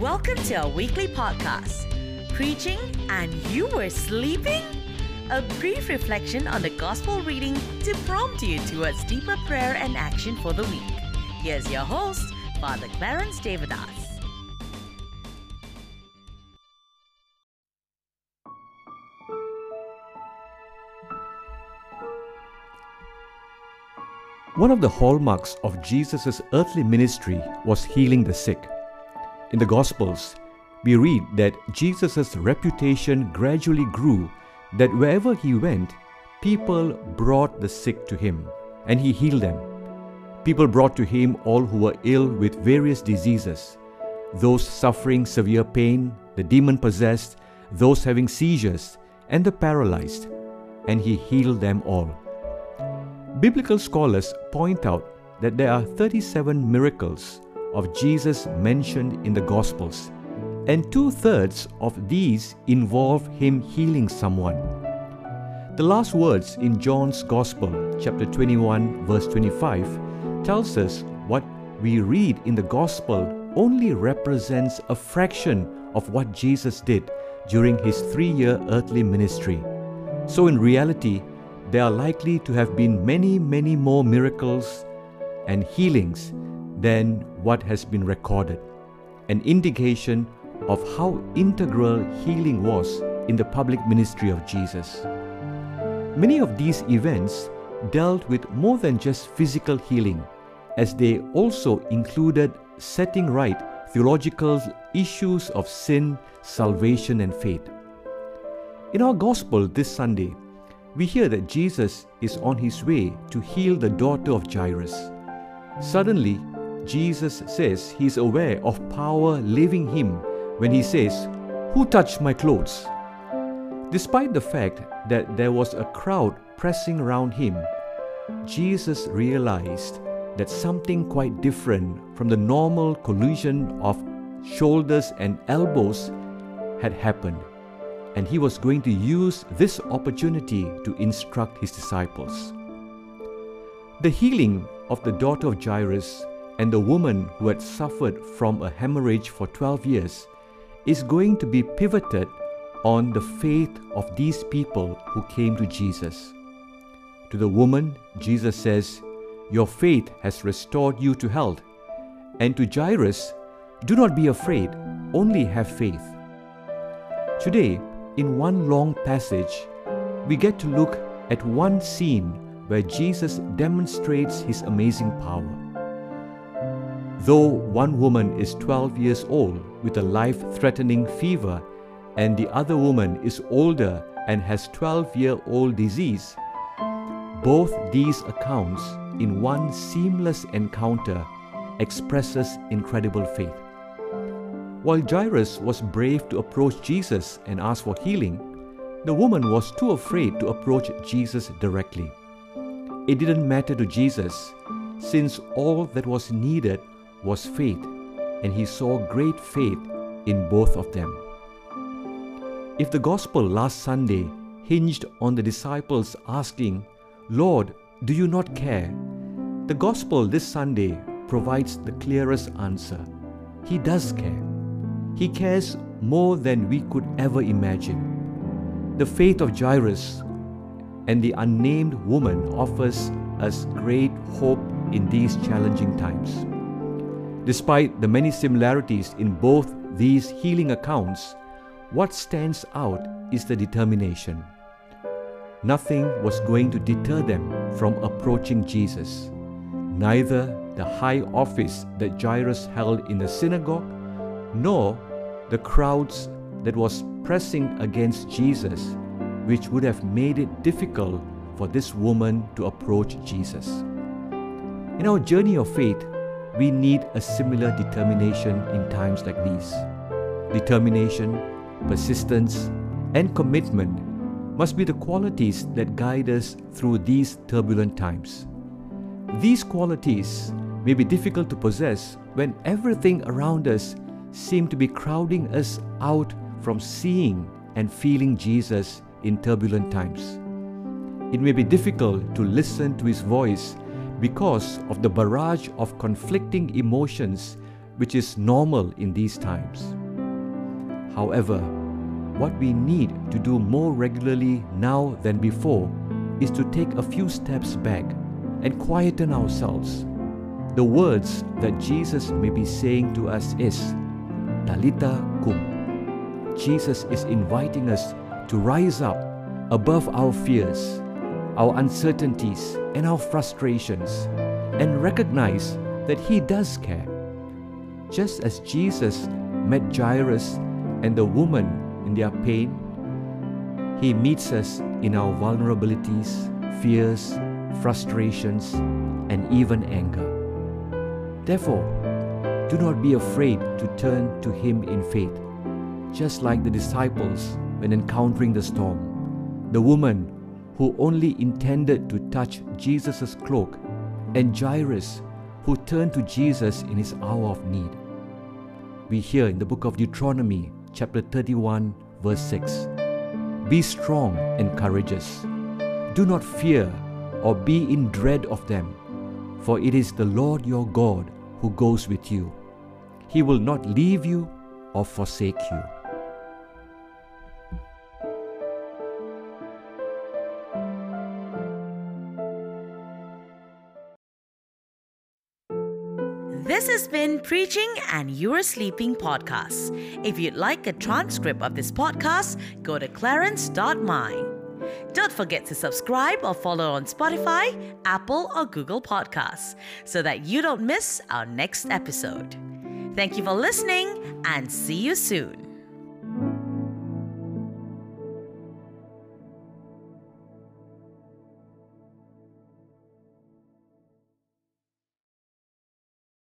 Welcome to our weekly podcast, Preaching and You Were Sleeping? A brief reflection on the gospel reading to prompt you towards deeper prayer and action for the week. Here's your host, Father Clarence Davidas. One of the hallmarks of Jesus' earthly ministry was healing the sick. In the Gospels, we read that Jesus' reputation gradually grew, that wherever he went, people brought the sick to him, and he healed them. People brought to him all who were ill with various diseases, those suffering severe pain, the demon-possessed, those having seizures, and the paralyzed, and he healed them all. Biblical scholars point out that there are 37 miracles of Jesus mentioned in the Gospels, and 2/3 of these involve him healing someone. The last words in John's Gospel, chapter 21, verse 25, tells us what we read in the Gospel only represents a fraction of what Jesus did during his 3-year earthly ministry. So in reality, there are likely to have been many more miracles and healings than what has been recorded, an indication of how integral healing was in the public ministry of Jesus. Many of these events dealt with more than just physical healing, as they also included setting right theological issues of sin, salvation, and faith. In our Gospel this Sunday, we hear that Jesus is on his way to heal the daughter of Jairus. Suddenly, Jesus says he is aware of power leaving him when he says, "Who touched my clothes?" Despite the fact that there was a crowd pressing around him, Jesus realized that something quite different from the normal collision of shoulders and elbows had happened, and he was going to use this opportunity to instruct his disciples. The healing of the daughter of Jairus and the woman who had suffered from a hemorrhage for 12 years is going to be pivoted on the faith of these people who came to Jesus. To the woman, Jesus says, "Your faith has restored you to health." And to Jairus, "Do not be afraid, only have faith." Today, in one long passage, we get to look at one scene where Jesus demonstrates his amazing power. Though one woman is 12 years old with a life-threatening fever, and the other woman is older and has 12-year-old disease, both these accounts in one seamless encounter expresses incredible faith. While Jairus was brave to approach Jesus and ask for healing, the woman was too afraid to approach Jesus directly. It didn't matter to Jesus, since all that was needed was faith, and he saw great faith in both of them. If the gospel last Sunday hinged on the disciples asking, "Lord, do you not care?" the gospel this Sunday provides the clearest answer. He does care. He cares more than we could ever imagine. The faith of Jairus and the unnamed woman offers us great hope in these challenging times. Despite the many similarities in both these healing accounts, what stands out is the determination. Nothing was going to deter them from approaching Jesus, neither the high office that Jairus held in the synagogue, nor the crowds that was pressing against Jesus, which would have made it difficult for this woman to approach Jesus. In our journey of faith, we need a similar determination in times like these. Determination, persistence, and commitment must be the qualities that guide us through these turbulent times. These qualities may be difficult to possess when everything around us seem to be crowding us out from seeing and feeling Jesus in turbulent times. It may be difficult to listen to his voice because of the barrage of conflicting emotions which is normal in these times. However, what we need to do more regularly now than before is to take a few steps back and quieten ourselves. The words that Jesus may be saying to us is, Talitha kum. Jesus is inviting us to rise up above our fears, our uncertainties, and our frustrations, and recognize that He does care. Just as Jesus met Jairus and the woman in their pain, He meets us in our vulnerabilities, fears, frustrations, and even anger. Therefore, do not be afraid to turn to Him in faith, just like the disciples when encountering the storm. The woman who only intended to touch Jesus' cloak, and Jairus who turned to Jesus in his hour of need. We hear in the book of Deuteronomy, chapter 31, verse 6, "Be strong and courageous. Do not fear or be in dread of them, for it is the Lord your God who goes with you. He will not leave you or forsake you." This has been Preaching and You Were Sleeping podcast. If you'd like a transcript of this podcast, go to clarence.my. Don't forget to subscribe or follow on Spotify, Apple or Google Podcasts so that you don't miss our next episode. Thank you for listening and see you soon.